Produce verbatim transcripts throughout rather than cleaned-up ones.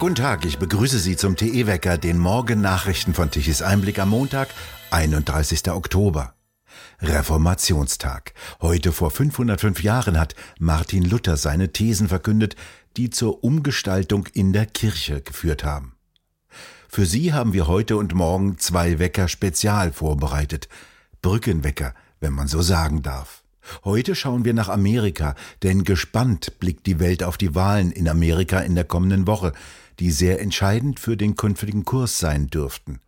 Guten Tag, ich begrüße Sie zum T E-Wecker, den Morgennachrichten von Tichys Einblick am Montag, einunddreißigsten Oktober. Reformationstag. Heute vor fünfhundertfünf Jahren hat Martin Luther seine Thesen verkündet, die zur Umgestaltung in der Kirche geführt haben. Für Sie haben wir heute und morgen zwei Wecker spezial vorbereitet. Brückenwecker, wenn man so sagen darf. Heute schauen wir nach Amerika, denn gespannt blickt die Welt auf die Wahlen in Amerika in der kommenden Woche, die sehr entscheidend für den künftigen Kurs sein dürften.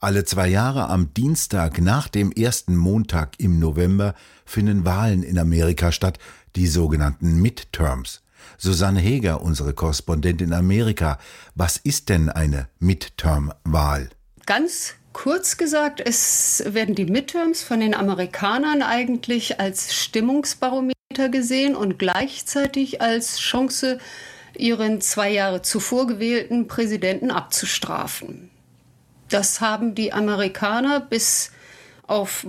Alle zwei Jahre am Dienstag nach dem ersten Montag im November finden Wahlen in Amerika statt, die sogenannten Midterms. Susanne Heger, unsere Korrespondentin in Amerika, was ist denn eine Midterm-Wahl? Ganz kurz gesagt, es werden die Midterms von den Amerikanern eigentlich als Stimmungsbarometer gesehen und gleichzeitig als Chance, ihren zwei Jahre zuvor gewählten Präsidenten abzustrafen. Das haben die Amerikaner bis auf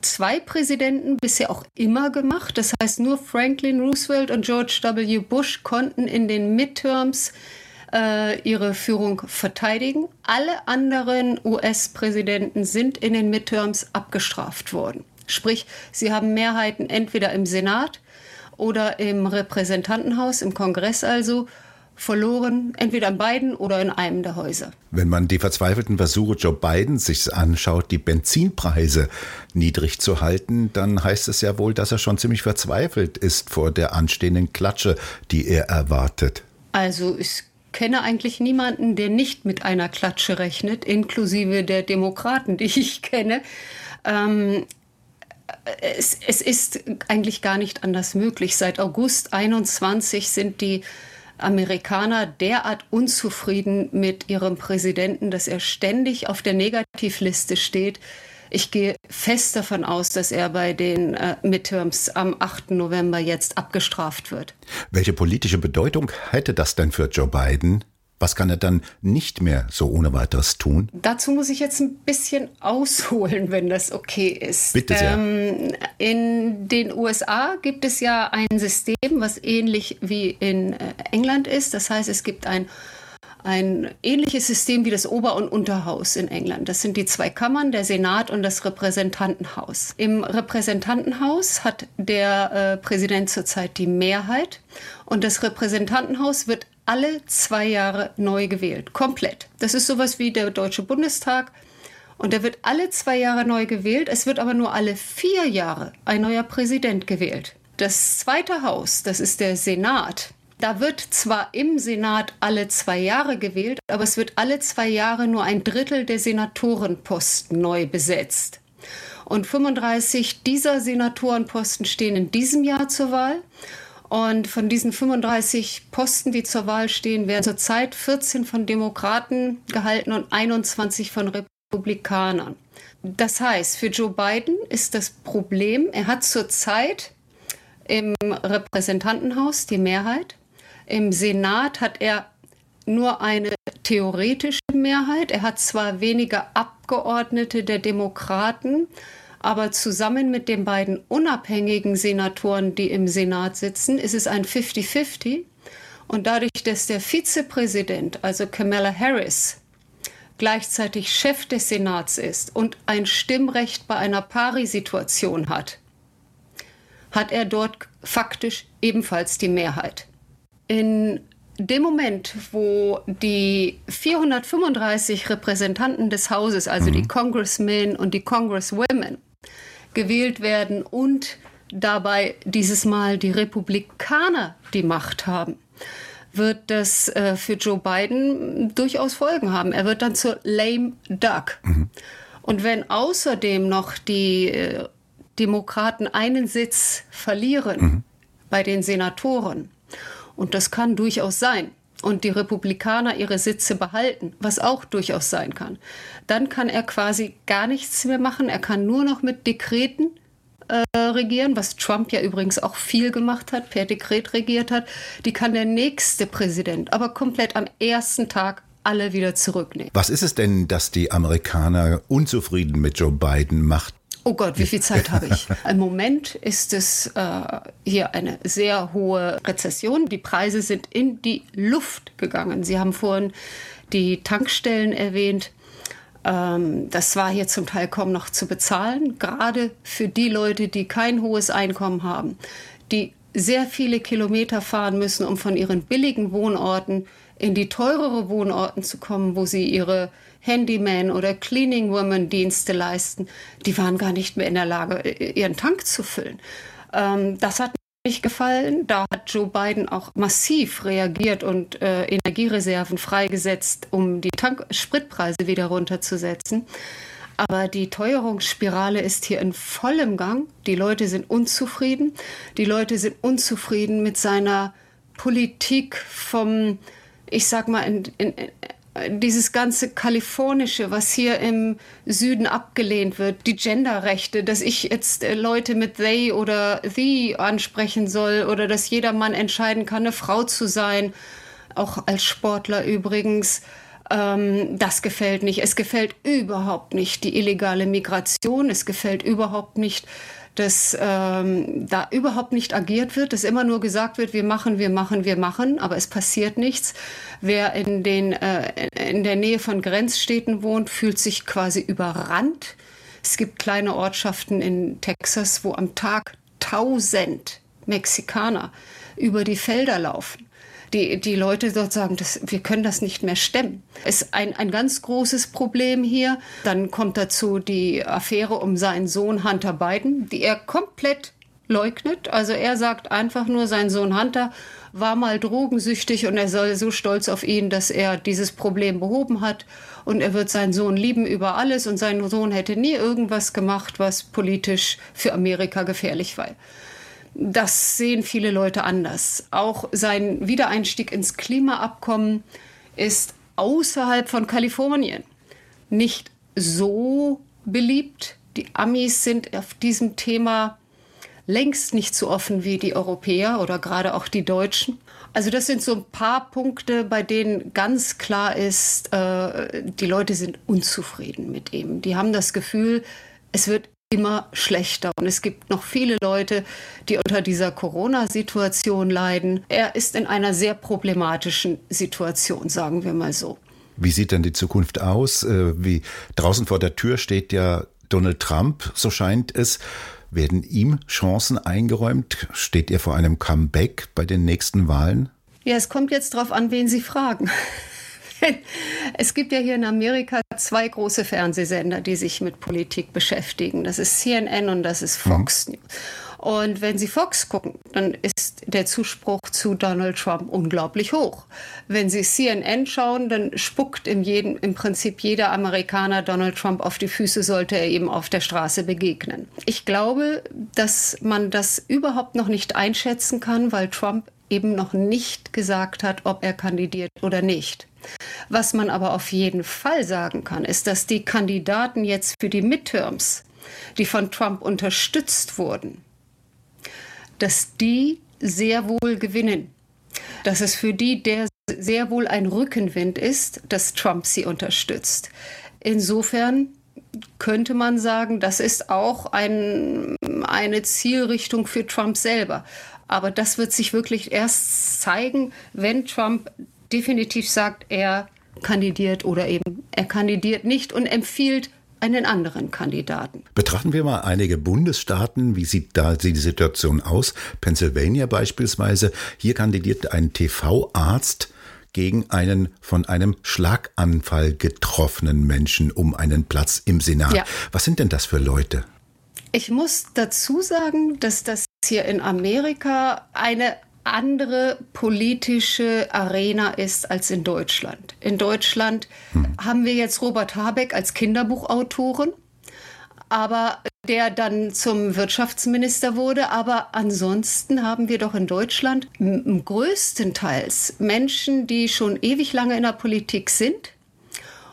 zwei Präsidenten bisher auch immer gemacht. Das heißt, nur Franklin Roosevelt und George W. Bush konnten in den Midterms ihre Führung verteidigen. Alle anderen U S-Präsidenten sind in den Midterms abgestraft worden. Sprich, sie haben Mehrheiten entweder im Senat oder im Repräsentantenhaus, im Kongress also, verloren, entweder in beiden oder in einem der Häuser. Wenn man die verzweifelten Versuche Joe Bidens sich anschaut, die Benzinpreise niedrig zu halten, dann heißt es ja wohl, dass er schon ziemlich verzweifelt ist vor der anstehenden Klatsche, die er erwartet. Also es Ich kenne eigentlich niemanden, der nicht mit einer Klatsche rechnet, inklusive der Demokraten, die ich kenne. Ähm, es, es ist eigentlich gar nicht anders möglich. Seit August einundzwanzig sind die Amerikaner derart unzufrieden mit ihrem Präsidenten, dass er ständig auf der Negativliste steht. Ich gehe fest davon aus, dass er bei den äh, Midterms am achten November jetzt abgestraft wird. Welche politische Bedeutung hätte das denn für Joe Biden? Was kann er dann nicht mehr so ohne weiteres tun? Dazu muss ich jetzt ein bisschen ausholen, wenn das okay ist. Bitte sehr. Ähm, in den U S A gibt es ja ein System, was ähnlich wie in äh, England ist. Das heißt, es gibt ein Ein ähnliches System wie das Ober- und Unterhaus in England. Das sind die zwei Kammern, der Senat und das Repräsentantenhaus. Im Repräsentantenhaus hat der äh, Präsident zurzeit die Mehrheit. Und das Repräsentantenhaus wird alle zwei Jahre neu gewählt. Komplett. Das ist sowas wie der Deutsche Bundestag. Und der wird alle zwei Jahre neu gewählt. Es wird aber nur alle vier Jahre ein neuer Präsident gewählt. Das zweite Haus, das ist der Senat. Da wird zwar im Senat alle zwei Jahre gewählt, aber es wird alle zwei Jahre nur ein Drittel der Senatorenposten neu besetzt. Und fünfunddreißig dieser Senatorenposten stehen in diesem Jahr zur Wahl. Und von diesen fünfunddreißig Posten, die zur Wahl stehen, werden zurzeit vierzehn von Demokraten gehalten und einundzwanzig von Republikanern. Das heißt, für Joe Biden ist das Problem, er hat zurzeit im Repräsentantenhaus die Mehrheit. Im Senat hat er nur eine theoretische Mehrheit. Er hat zwar weniger Abgeordnete der Demokraten, aber zusammen mit den beiden unabhängigen Senatoren, die im Senat sitzen, ist es ein fifty-fifty. Und dadurch, dass der Vizepräsident, also Kamala Harris, gleichzeitig Chef des Senats ist und ein Stimmrecht bei einer Pari-Situation hat, hat er dort faktisch ebenfalls die Mehrheit. In dem Moment, wo die vierhundertfünfunddreißig Repräsentanten des Hauses, also mhm. die Congressmen und die Congresswomen, gewählt werden und dabei dieses Mal die Republikaner die Macht haben, wird das äh, für Joe Biden durchaus Folgen haben. Er wird dann zur lame duck. Mhm. Und wenn außerdem noch die äh, Demokraten einen Sitz verlieren mhm. bei den Senatoren. Und das kann durchaus sein. Und die Republikaner ihre Sitze behalten, was auch durchaus sein kann. Dann kann er quasi gar nichts mehr machen. Er kann nur noch mit Dekreten äh, regieren, was Trump ja übrigens auch viel gemacht hat, per Dekret regiert hat. Die kann der nächste Präsident aber komplett am ersten Tag alle wieder zurücknehmen. Was ist es denn, dass die Amerikaner unzufrieden mit Joe Biden macht? Oh Gott, wie viel Zeit habe ich? Im Moment ist es äh, hier eine sehr hohe Rezession. Die Preise sind in die Luft gegangen. Sie haben vorhin die Tankstellen erwähnt. Ähm, das war hier zum Teil kaum noch zu bezahlen, gerade für die Leute, die kein hohes Einkommen haben, die sehr viele Kilometer fahren müssen, um von ihren billigen Wohnorten in die teurere Wohnorten zu kommen, wo sie ihre Handyman- oder Cleaning-Woman-Dienste leisten, die waren gar nicht mehr in der Lage, ihren Tank zu füllen. Ähm, das hat mir nicht gefallen. Da hat Joe Biden auch massiv reagiert und äh, Energiereserven freigesetzt, um die Tank- Spritpreise wieder runterzusetzen. Aber die Teuerungsspirale ist hier in vollem Gang. Die Leute sind unzufrieden. Die Leute sind unzufrieden mit seiner Politik vom, ich sag mal, in, in, dieses ganze Kalifornische, was hier im Süden abgelehnt wird, die Genderrechte, dass ich jetzt Leute mit they oder the ansprechen soll oder dass jeder Mann entscheiden kann, eine Frau zu sein, auch als Sportler übrigens, ähm, das gefällt nicht. Es gefällt überhaupt nicht die illegale Migration, es gefällt überhaupt nicht, dass ähm, da überhaupt nicht agiert wird, dass immer nur gesagt wird, wir machen, wir machen, wir machen, aber es passiert nichts. Wer in, den, äh, in der Nähe von Grenzstädten wohnt, fühlt sich quasi überrannt. Es gibt kleine Ortschaften in Texas, wo am Tag tausend Mexikaner über die Felder laufen. Die, die Leute dort sagen, das, wir können das nicht mehr stemmen. Es ist ein, ein ganz großes Problem hier. Dann kommt dazu die Affäre um seinen Sohn Hunter Biden, die er komplett leugnet. Also er sagt einfach nur, sein Sohn Hunter war mal drogensüchtig und er sei so stolz auf ihn, dass er dieses Problem behoben hat. Und er wird seinen Sohn lieben über alles und sein Sohn hätte nie irgendwas gemacht, was politisch für Amerika gefährlich war. Das sehen viele Leute anders. Auch sein Wiedereinstieg ins Klimaabkommen ist außerhalb von Kalifornien nicht so beliebt. Die Amis sind auf diesem Thema längst nicht so offen wie die Europäer oder gerade auch die Deutschen. Also das sind so ein paar Punkte, bei denen ganz klar ist, äh, die Leute sind unzufrieden mit ihm. Die haben das Gefühl, es wird immer schlechter. Und es gibt noch viele Leute, die unter dieser Corona-Situation leiden. Er ist in einer sehr problematischen Situation, sagen wir mal so. Wie sieht denn die Zukunft aus? Wie draußen vor der Tür steht ja Donald Trump, so scheint es. Werden ihm Chancen eingeräumt? Steht er vor einem Comeback bei den nächsten Wahlen? Ja, es kommt jetzt darauf an, wen Sie fragen. Es gibt ja hier in Amerika zwei große Fernsehsender, die sich mit Politik beschäftigen. Das ist C N N und das ist Fox News. Und wenn Sie Fox gucken, dann ist der Zuspruch zu Donald Trump unglaublich hoch. Wenn Sie C N N schauen, dann spuckt in jedem, im Prinzip jeder Amerikaner Donald Trump auf die Füße, sollte er eben auf der Straße begegnen. Ich glaube, dass man das überhaupt noch nicht einschätzen kann, weil Trump eben noch nicht gesagt hat, ob er kandidiert oder nicht. Was man aber auf jeden Fall sagen kann, ist, dass die Kandidaten jetzt für die Midterms, die von Trump unterstützt wurden, dass die sehr wohl gewinnen. Dass es für die der sehr wohl ein Rückenwind ist, dass Trump sie unterstützt. Insofern könnte man sagen, das ist auch ein, eine Zielrichtung für Trump selber. Aber das wird sich wirklich erst zeigen, wenn Trump definitiv sagt, er kandidiert oder eben er kandidiert nicht und empfiehlt einen anderen Kandidaten. Betrachten wir mal einige Bundesstaaten. Wie sieht da die Situation aus? Pennsylvania beispielsweise. Hier kandidiert ein T V-Arzt gegen einen von einem Schlaganfall getroffenen Menschen um einen Platz im Senat. Ja. Was sind denn das für Leute? Ich muss dazu sagen, dass das hier in Amerika eine andere politische Arena ist als in Deutschland. In Deutschland haben wir jetzt Robert Habeck als Kinderbuchautoren, aber der dann zum Wirtschaftsminister wurde. Aber ansonsten haben wir doch in Deutschland größtenteils Menschen, die schon ewig lange in der Politik sind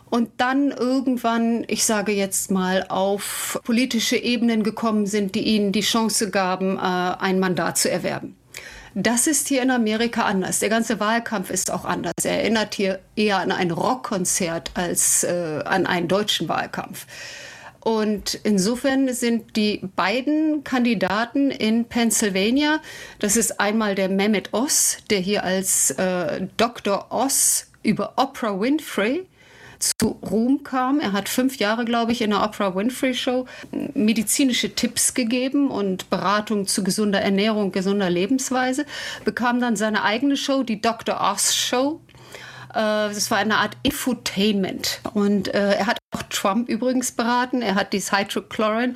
und dann irgendwann, ich sage jetzt mal, auf politische Ebenen gekommen sind, die ihnen die Chance gaben, ein Mandat zu erwerben. Das ist hier in Amerika anders. Der ganze Wahlkampf ist auch anders. Er erinnert hier eher an ein Rockkonzert als äh, an einen deutschen Wahlkampf. Und insofern sind die beiden Kandidaten in Pennsylvania, das ist einmal der Mehmet Oz, der hier als äh, Doktor Oz über Oprah Winfrey zu Ruhm kam. Er hat fünf Jahre, glaube ich, in der Oprah Winfrey Show medizinische Tipps gegeben und Beratung zu gesunder Ernährung, gesunder Lebensweise. Bekam dann seine eigene Show, die Doktor Oz Show. Das war eine Art Infotainment. Und äh, er hat auch Trump übrigens beraten. Er hat dieses Hydrochlorin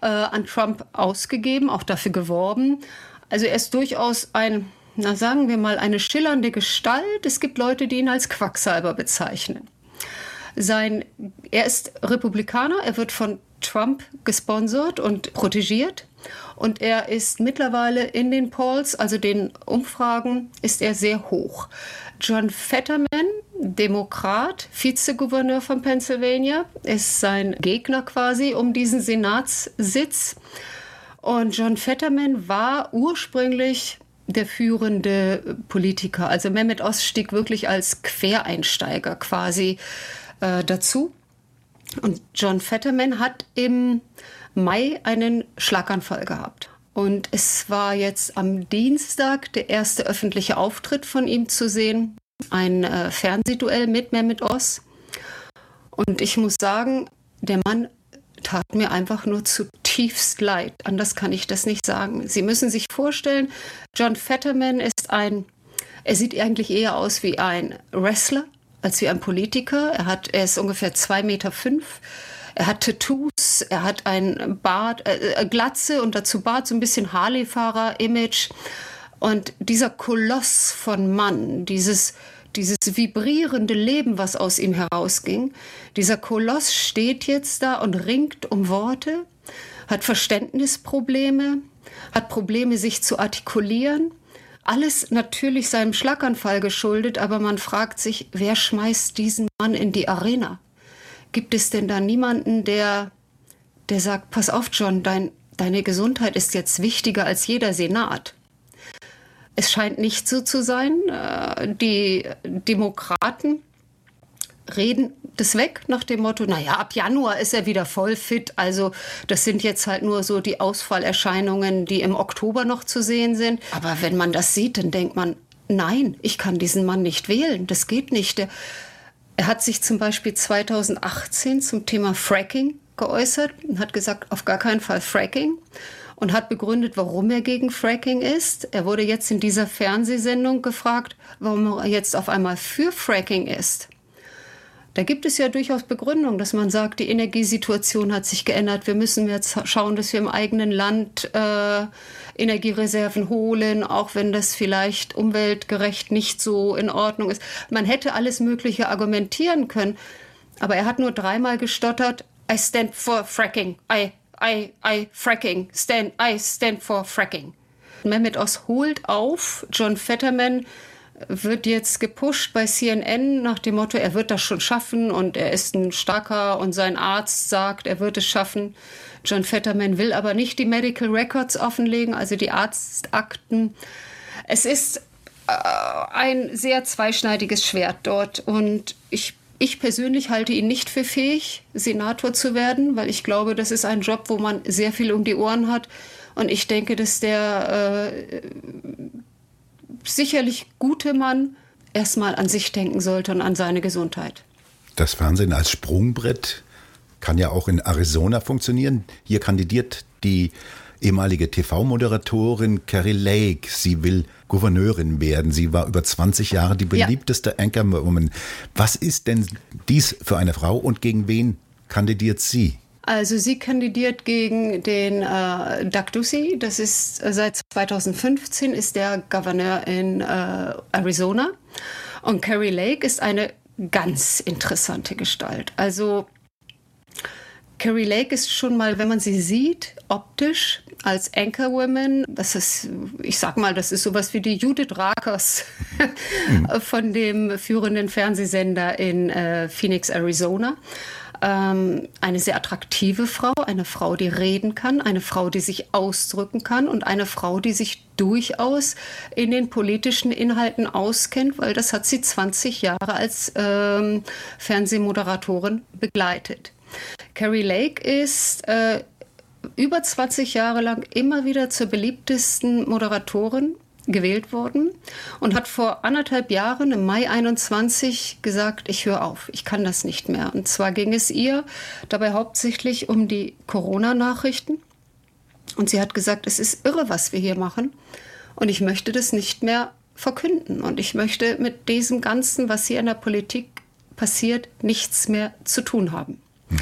äh, an Trump ausgegeben, auch dafür geworben. Also er ist durchaus ein, na sagen wir mal, eine schillernde Gestalt. Es gibt Leute, die ihn als Quacksalber bezeichnen. Sein, er ist Republikaner, er wird von Trump gesponsert und protegiert. Und er ist mittlerweile in den Polls, also den Umfragen, ist er sehr hoch. John Fetterman, Demokrat, Vizegouverneur von Pennsylvania, ist sein Gegner quasi um diesen Senatssitz. Und John Fetterman war ursprünglich der führende Politiker. Also Mehmet Oz stieg wirklich als Quereinsteiger quasi äh, dazu. Und John Fetterman hat im Mai einen Schlaganfall gehabt. Und es war jetzt am Dienstag der erste öffentliche Auftritt von ihm zu sehen, ein äh, Fernsehduell mit Mehmet Oz. Und ich muss sagen, der Mann tat mir einfach nur zutiefst leid. Anders kann ich das nicht sagen. Sie müssen sich vorstellen, John Fetterman ist ein, er sieht eigentlich eher aus wie ein Wrestler als wie ein Politiker. Er hat, er ist ungefähr zwei Meter fünf. Er hat Tattoos, er hat ein Bart, äh, Glatze und dazu Bart, so ein bisschen Harley-Fahrer-Image. Und dieser Koloss von Mann, dieses, dieses vibrierende Leben, was aus ihm herausging, dieser Koloss steht jetzt da und ringt um Worte, hat Verständnisprobleme, hat Probleme, sich zu artikulieren. Alles natürlich seinem Schlaganfall geschuldet, aber man fragt sich, wer schmeißt diesen Mann in die Arena? Gibt es denn da niemanden, der, der sagt, pass auf John, dein, deine Gesundheit ist jetzt wichtiger als jeder Senat? Es scheint nicht so zu sein. Die Demokraten reden das weg nach dem Motto, naja, ab Januar ist er wieder voll fit. Also das sind jetzt halt nur so die Ausfallerscheinungen, die im Oktober noch zu sehen sind. Aber wenn man das sieht, dann denkt man, nein, ich kann diesen Mann nicht wählen. Das geht nicht. Der, er hat sich zum Beispiel zweitausendachtzehn zum Thema Fracking geäußert und hat gesagt, auf gar keinen Fall Fracking und hat begründet, warum er gegen Fracking ist. Er wurde jetzt in dieser Fernsehsendung gefragt, warum er jetzt auf einmal für Fracking ist. Da gibt es ja durchaus Begründungen, dass man sagt, die Energiesituation hat sich geändert. Wir müssen jetzt schauen, dass wir im eigenen Land äh, Energiereserven holen, auch wenn das vielleicht umweltgerecht nicht so in Ordnung ist. Man hätte alles Mögliche argumentieren können, aber er hat nur dreimal gestottert, I stand for fracking, I, I, I fracking, stand, I stand for fracking. Mehmet Oz holt auf, John Fetterman wird jetzt gepusht bei C N N nach dem Motto, er wird das schon schaffen und er ist ein Starker und sein Arzt sagt, er wird es schaffen. John Fetterman will aber nicht die Medical Records offenlegen, also die Arztakten. Es ist äh, ein sehr zweischneidiges Schwert dort und ich, ich persönlich halte ihn nicht für fähig, Senator zu werden, weil ich glaube, das ist ein Job, wo man sehr viel um die Ohren hat und ich denke, dass der äh, sicherlich gute Mann erstmal an sich denken sollte und an seine Gesundheit. Das Fernsehen als Sprungbrett kann ja auch in Arizona funktionieren. Hier kandidiert die ehemalige T V-Moderatorin Kari Lake. Sie will Gouverneurin werden. Sie war über zwanzig Jahre die beliebteste ja. Anchorwoman. Was ist denn dies für eine Frau und gegen wen kandidiert sie? Also sie kandidiert gegen den äh, Doug Ducey. Das ist äh, seit zweitausendfünfzehn ist der Gouverneur in äh, Arizona. Und Kari Lake ist eine ganz interessante Gestalt. Also Kari Lake ist schon mal, wenn man sie sieht, optisch als Anchorwoman, das ist, ich sag mal, das ist sowas wie die Judith Rakers von dem führenden Fernsehsender in äh, Phoenix, Arizona. Eine sehr attraktive Frau, eine Frau, die reden kann, eine Frau, die sich ausdrücken kann und eine Frau, die sich durchaus in den politischen Inhalten auskennt, weil das hat sie zwanzig Jahre als ähm, Fernsehmoderatorin begleitet. Kari Lake ist äh, über zwanzig Jahre lang immer wieder zur beliebtesten Moderatorin gewählt worden und hat vor anderthalb Jahren im Mai einundzwanzig gesagt, ich höre auf, ich kann das nicht mehr. Und zwar ging es ihr dabei hauptsächlich um die Corona-Nachrichten. Und sie hat gesagt, es ist irre, was wir hier machen und ich möchte das nicht mehr verkünden. Und ich möchte mit diesem Ganzen, was hier in der Politik passiert, nichts mehr zu tun haben. Hm.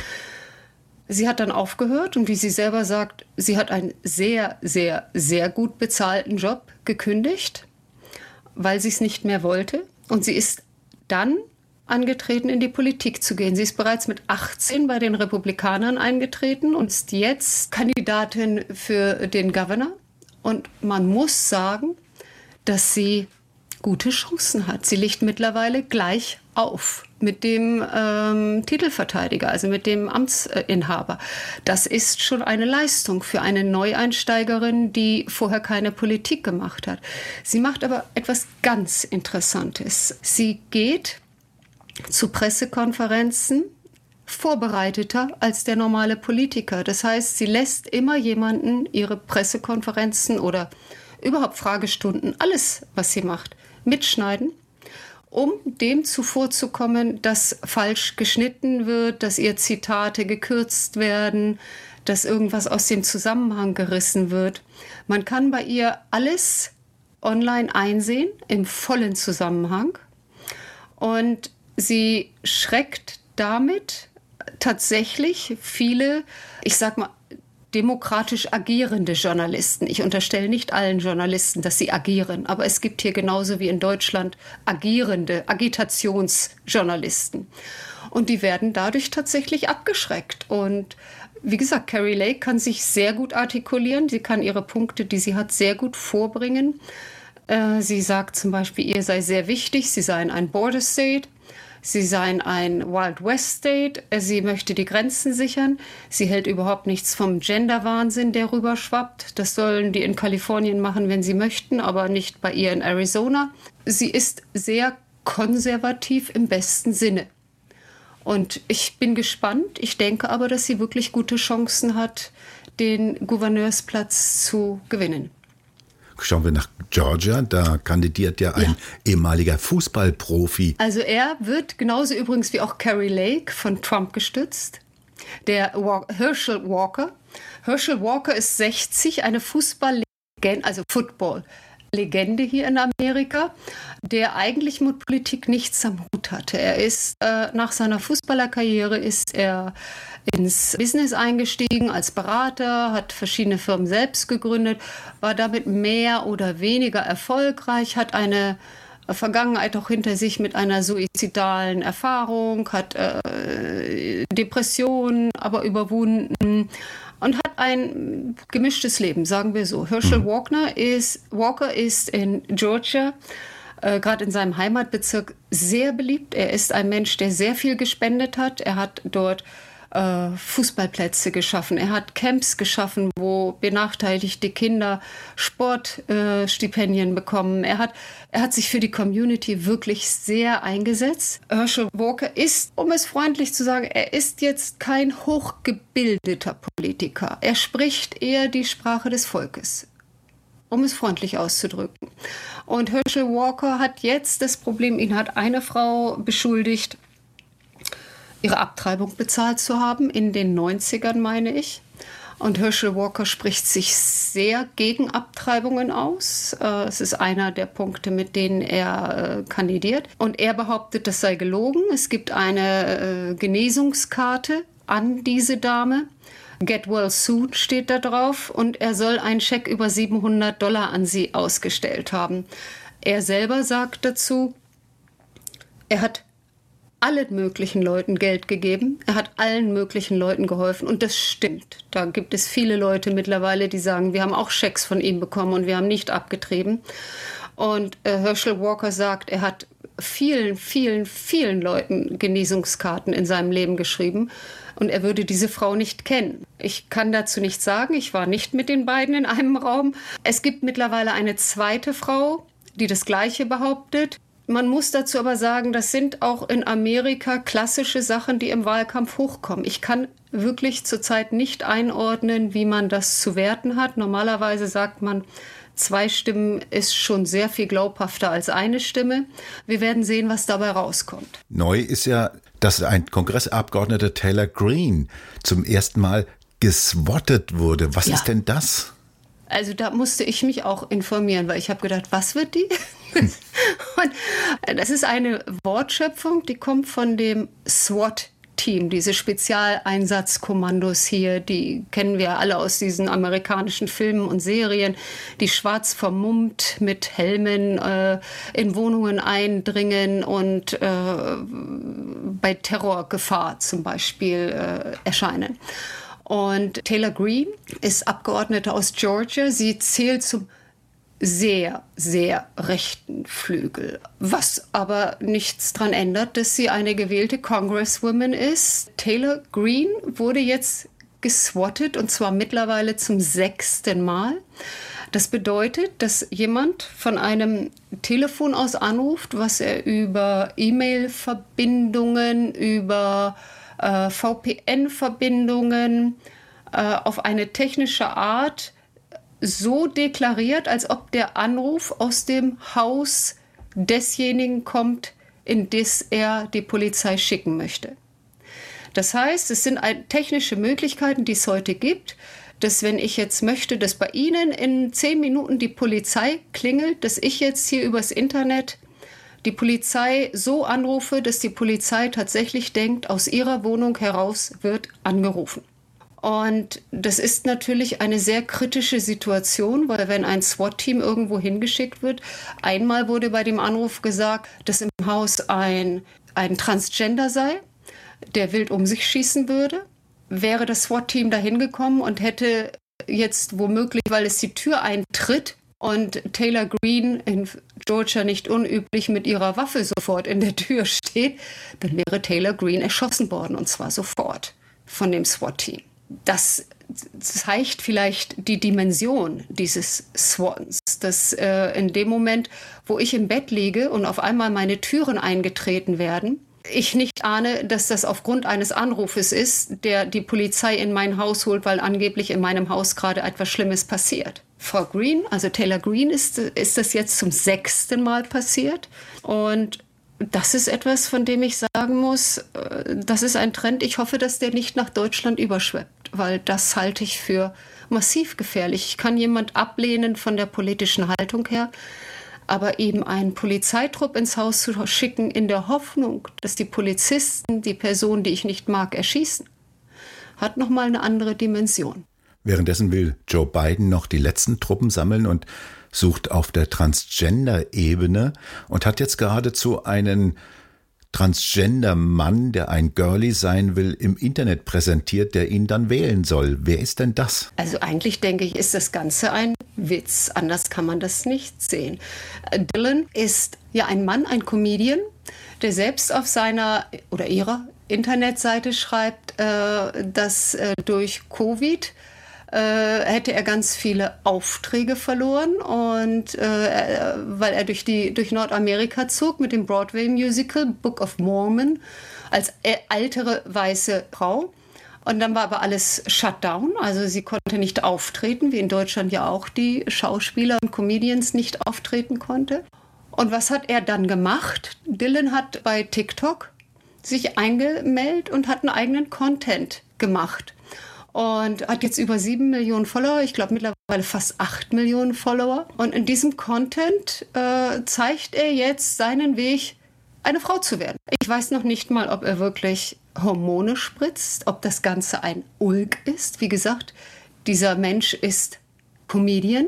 Sie hat dann aufgehört und wie sie selber sagt, sie hat einen sehr, sehr, sehr gut bezahlten Job gekündigt, weil sie es nicht mehr wollte. Und sie ist dann angetreten, in die Politik zu gehen. Sie ist bereits mit achtzehn bei den Republikanern eingetreten und ist jetzt Kandidatin für den Governor. Und man muss sagen, dass sie gute Chancen hat. Sie liegt mittlerweile gleich auf mit dem ähm, Titelverteidiger, also mit dem Amtsinhaber. Das ist schon eine Leistung für eine Neueinsteigerin, die vorher keine Politik gemacht hat. Sie macht aber etwas ganz Interessantes. Sie geht zu Pressekonferenzen vorbereiteter als der normale Politiker. Das heißt, sie lässt immer jemanden ihre Pressekonferenzen oder überhaupt Fragestunden, alles, was sie macht, mitschneiden, um dem zuvorzukommen, dass falsch geschnitten wird, dass ihr Zitate gekürzt werden, dass irgendwas aus dem Zusammenhang gerissen wird. Man kann bei ihr alles online einsehen, im vollen Zusammenhang. Und sie schreckt damit tatsächlich viele, ich sag mal, demokratisch agierende Journalisten. Ich unterstelle nicht allen Journalisten, dass sie agieren, aber es gibt hier genauso wie in Deutschland agierende Agitationsjournalisten. Und die werden dadurch tatsächlich abgeschreckt. Und wie gesagt, Kari Lake kann sich sehr gut artikulieren. Sie kann ihre Punkte, die sie hat, sehr gut vorbringen. Sie sagt zum Beispiel, ihr sei sehr wichtig, sie seien ein Border State. Sie seien ein Wild West State, sie möchte die Grenzen sichern, sie hält überhaupt nichts vom Gender-Wahnsinn, der rüberschwappt. Das sollen die in Kalifornien machen, wenn sie möchten, aber nicht bei ihr in Arizona. Sie ist sehr konservativ im besten Sinne. Und ich bin gespannt, ich denke aber, dass sie wirklich gute Chancen hat, den Gouverneursplatz zu gewinnen. Schauen wir nach Georgia, da kandidiert ja ein ja. ehemaliger Fußballprofi. Also er wird genauso übrigens wie auch Kari Lake von Trump gestützt. Der Herschel Walker. Herschel Walker ist sechzig, eine Fußball-Legende, also Football-Legende hier in Amerika, der eigentlich mit Politik nichts am Hut hatte. Er ist äh, nach seiner Fußballerkarriere ist er ins Business eingestiegen als Berater, hat verschiedene Firmen selbst gegründet, war damit mehr oder weniger erfolgreich, hat eine Vergangenheit auch hinter sich mit einer suizidalen Erfahrung, hat äh, Depressionen aber überwunden und hat ein gemischtes Leben, sagen wir so. Herschel Walker ist, Walker ist in Georgia, gerade in seinem Heimatbezirk, sehr beliebt. Er ist ein Mensch, der sehr viel gespendet hat. Er hat dort Fußballplätze geschaffen. Er hat Camps geschaffen, wo benachteiligte Kinder Sportstipendien äh, bekommen. Er hat, er hat sich für die Community wirklich sehr eingesetzt. Herschel Walker ist, um es freundlich zu sagen, er ist jetzt kein hochgebildeter Politiker. Er spricht eher die Sprache des Volkes, um es freundlich auszudrücken. Und Herschel Walker hat jetzt das Problem, ihn hat eine Frau beschuldigt, ihre Abtreibung bezahlt zu haben, in den neunzigern, meine ich. Und Herschel Walker spricht sich sehr gegen Abtreibungen aus. Es ist einer der Punkte, mit denen er kandidiert. Und er behauptet, das sei gelogen. Es gibt eine Genesungskarte an diese Dame. Get well soon steht da drauf. Und er soll einen Scheck über siebenhundert Dollar an sie ausgestellt haben. Er selber sagt dazu, er hat allen möglichen Leuten Geld gegeben. Er hat allen möglichen Leuten geholfen und das stimmt. Da gibt es viele Leute mittlerweile, die sagen, wir haben auch Schecks von ihm bekommen und wir haben nicht abgetrieben. Und äh, Herschel Walker sagt, er hat vielen, vielen, vielen Leuten Genesungskarten in seinem Leben geschrieben und er würde diese Frau nicht kennen. Ich kann dazu nichts sagen, ich war nicht mit den beiden in einem Raum. Es gibt mittlerweile eine zweite Frau, die das Gleiche behauptet. Man muss dazu aber sagen, das sind auch in Amerika klassische Sachen, die im Wahlkampf hochkommen. Ich kann wirklich zurzeit nicht einordnen, wie man das zu werten hat. Normalerweise sagt man, zwei Stimmen ist schon sehr viel glaubhafter als eine Stimme. Wir werden sehen, was dabei rauskommt. Neu ist ja, dass ein Kongressabgeordneter Taylor Greene zum ersten Mal geswattet wurde. Was ja. ist denn das? Also da musste ich mich auch informieren, weil ich habe gedacht, was wird die? Und das ist eine Wortschöpfung, die kommt von dem SWAT-Team, diese Spezialeinsatzkommandos hier, die kennen wir alle aus diesen amerikanischen Filmen und Serien, die schwarz vermummt mit Helmen äh, in Wohnungen eindringen und äh, bei Terrorgefahr zum Beispiel äh, erscheinen. Und Taylor Greene ist Abgeordnete aus Georgia. Sie zählt zum sehr, sehr rechten Flügel. Was aber nichts daran ändert, dass sie eine gewählte Congresswoman ist. Taylor Greene wurde jetzt geswattet, und zwar mittlerweile zum sechsten Mal. Das bedeutet, dass jemand von einem Telefon aus anruft, was er über E-Mail-Verbindungen, über V P N-Verbindungen äh, auf eine technische Art so deklariert, als ob der Anruf aus dem Haus desjenigen kommt, in das er die Polizei schicken möchte. Das heißt, es sind technische Möglichkeiten, die es heute gibt, dass wenn ich jetzt möchte, dass bei Ihnen in zehn Minuten die Polizei klingelt, dass ich jetzt hier übers Internet die Polizei so anrufe, dass die Polizei tatsächlich denkt, aus ihrer Wohnung heraus wird angerufen. Und das ist natürlich eine sehr kritische Situation, weil wenn ein SWAT-Team irgendwo hingeschickt wird, einmal wurde bei dem Anruf gesagt, dass im Haus ein, ein Transgender sei, der wild um sich schießen würde. Wäre das SWAT-Team da hingekommen und hätte jetzt womöglich, weil es die Tür eintritt, und Taylor Greene, in Georgia nicht unüblich, mit ihrer Waffe sofort in der Tür steht, dann wäre Taylor Greene erschossen worden, und zwar sofort von dem SWAT-Team. Das zeigt vielleicht die Dimension dieses SWATs, dass äh, in dem Moment, wo ich im Bett liege und auf einmal meine Türen eingetreten werden, ich nicht ahne, dass das aufgrund eines Anrufes ist, der die Polizei in mein Haus holt, weil angeblich in meinem Haus gerade etwas Schlimmes passiert. Frau Greene, also Taylor Greene, ist, ist das jetzt zum sechsten Mal passiert. Und das ist etwas, von dem ich sagen muss, das ist ein Trend. Ich hoffe, dass der nicht nach Deutschland überschwappt, weil das halte ich für massiv gefährlich. Ich kann jemand ablehnen von der politischen Haltung her, aber eben einen Polizeitrupp ins Haus zu schicken, in der Hoffnung, dass die Polizisten die Person, die ich nicht mag, erschießen, hat nochmal eine andere Dimension. Währenddessen will Joe Biden noch die letzten Truppen sammeln und sucht auf der Transgender-Ebene und hat jetzt geradezu einen Transgender-Mann, der ein Girlie sein will, im Internet präsentiert, der ihn dann wählen soll. Wer ist denn das? Also eigentlich denke ich, ist das Ganze ein Witz. Anders kann man das nicht sehen. Dylan ist ja ein Mann, ein Comedian, der selbst auf seiner oder ihrer Internetseite schreibt, dass durch Covid hätte er ganz viele Aufträge verloren, und äh, weil er durch, die, durch Nordamerika zog mit dem Broadway-Musical Book of Mormon als ältere weiße Frau. Und dann war aber alles Shutdown, also sie konnte nicht auftreten, wie in Deutschland ja auch die Schauspieler und Comedians nicht auftreten konnte. Und was hat er dann gemacht? Dylan hat bei TikTok sich eingemeldet und hat einen eigenen Content gemacht. Und hat jetzt über sieben Millionen Follower, ich glaube mittlerweile fast acht Millionen Follower. Und in diesem Content äh, zeigt er jetzt seinen Weg, eine Frau zu werden. Ich weiß noch nicht mal, ob er wirklich Hormone spritzt, ob das Ganze ein Ulk ist. Wie gesagt, dieser Mensch ist Comedian.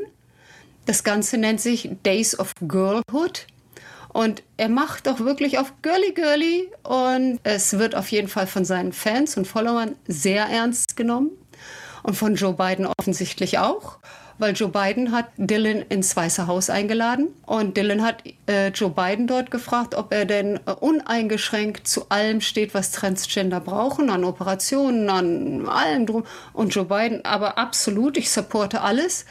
Das Ganze nennt sich Days of Girlhood. Und er macht doch wirklich auf Girly Girly, und es wird auf jeden Fall von seinen Fans und Followern sehr ernst genommen und von Joe Biden offensichtlich auch, weil Joe Biden hat Dylan ins Weiße Haus eingeladen und Dylan hat äh, Joe Biden dort gefragt, ob er denn äh, uneingeschränkt zu allem steht, was Transgender brauchen, an Operationen, an allem drum, und Joe Biden aber absolut, ich supporte alles.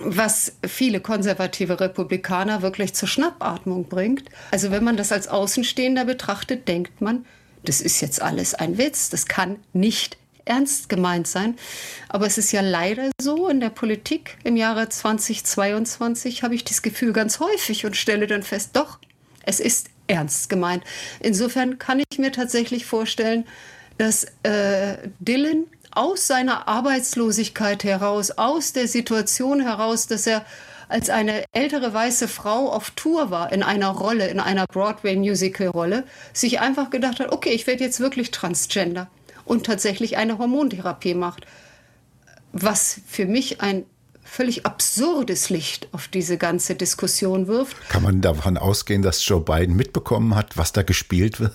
was viele konservative Republikaner wirklich zur Schnappatmung bringt. Also wenn man das als Außenstehender betrachtet, denkt man, das ist jetzt alles ein Witz, das kann nicht ernst gemeint sein. Aber es ist ja leider so in der Politik im Jahre zweitausendzweiundzwanzig, habe ich das Gefühl ganz häufig und stelle dann fest, doch, es ist ernst gemeint. Insofern kann ich mir tatsächlich vorstellen, dass äh, Dylan aus seiner Arbeitslosigkeit heraus, aus der Situation heraus, dass er als eine ältere weiße Frau auf Tour war, in einer Rolle, in einer Broadway-Musical-Rolle, sich einfach gedacht hat, okay, ich werde jetzt wirklich Transgender und tatsächlich eine Hormontherapie macht. Was für mich ein völlig absurdes Licht auf diese ganze Diskussion wirft. Kann man davon ausgehen, dass Joe Biden mitbekommen hat, was da gespielt wird?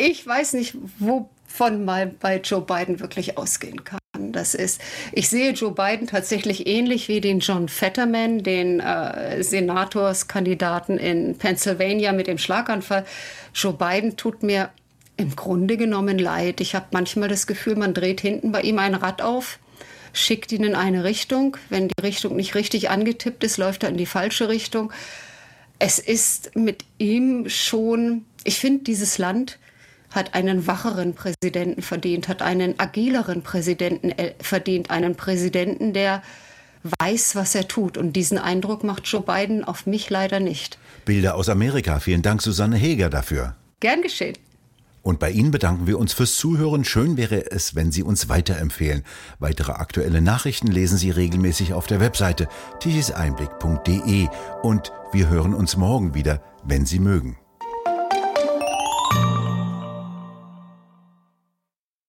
Ich weiß nicht, wovon man bei Joe Biden wirklich ausgehen kann. Das ist, ich sehe Joe Biden tatsächlich ähnlich wie den John Fetterman, den äh, Senatorskandidaten in Pennsylvania mit dem Schlaganfall. Joe Biden tut mir im Grunde genommen leid. Ich habe manchmal das Gefühl, man dreht hinten bei ihm ein Rad auf, schickt ihn in eine Richtung. Wenn die Richtung nicht richtig angetippt ist, läuft er in die falsche Richtung. Es ist mit ihm schon, ich finde, dieses Land hat einen wacheren Präsidenten verdient, hat einen agileren Präsidenten verdient, einen Präsidenten, der weiß, was er tut. Und diesen Eindruck macht Joe Biden auf mich leider nicht. Bilder aus Amerika. Vielen Dank, Susanne Heger, dafür. Gern geschehen. Und bei Ihnen bedanken wir uns fürs Zuhören. Schön wäre es, wenn Sie uns weiterempfehlen. Weitere aktuelle Nachrichten lesen Sie regelmäßig auf der Webseite tichys einblick punkt de. Und wir hören uns morgen wieder, wenn Sie mögen.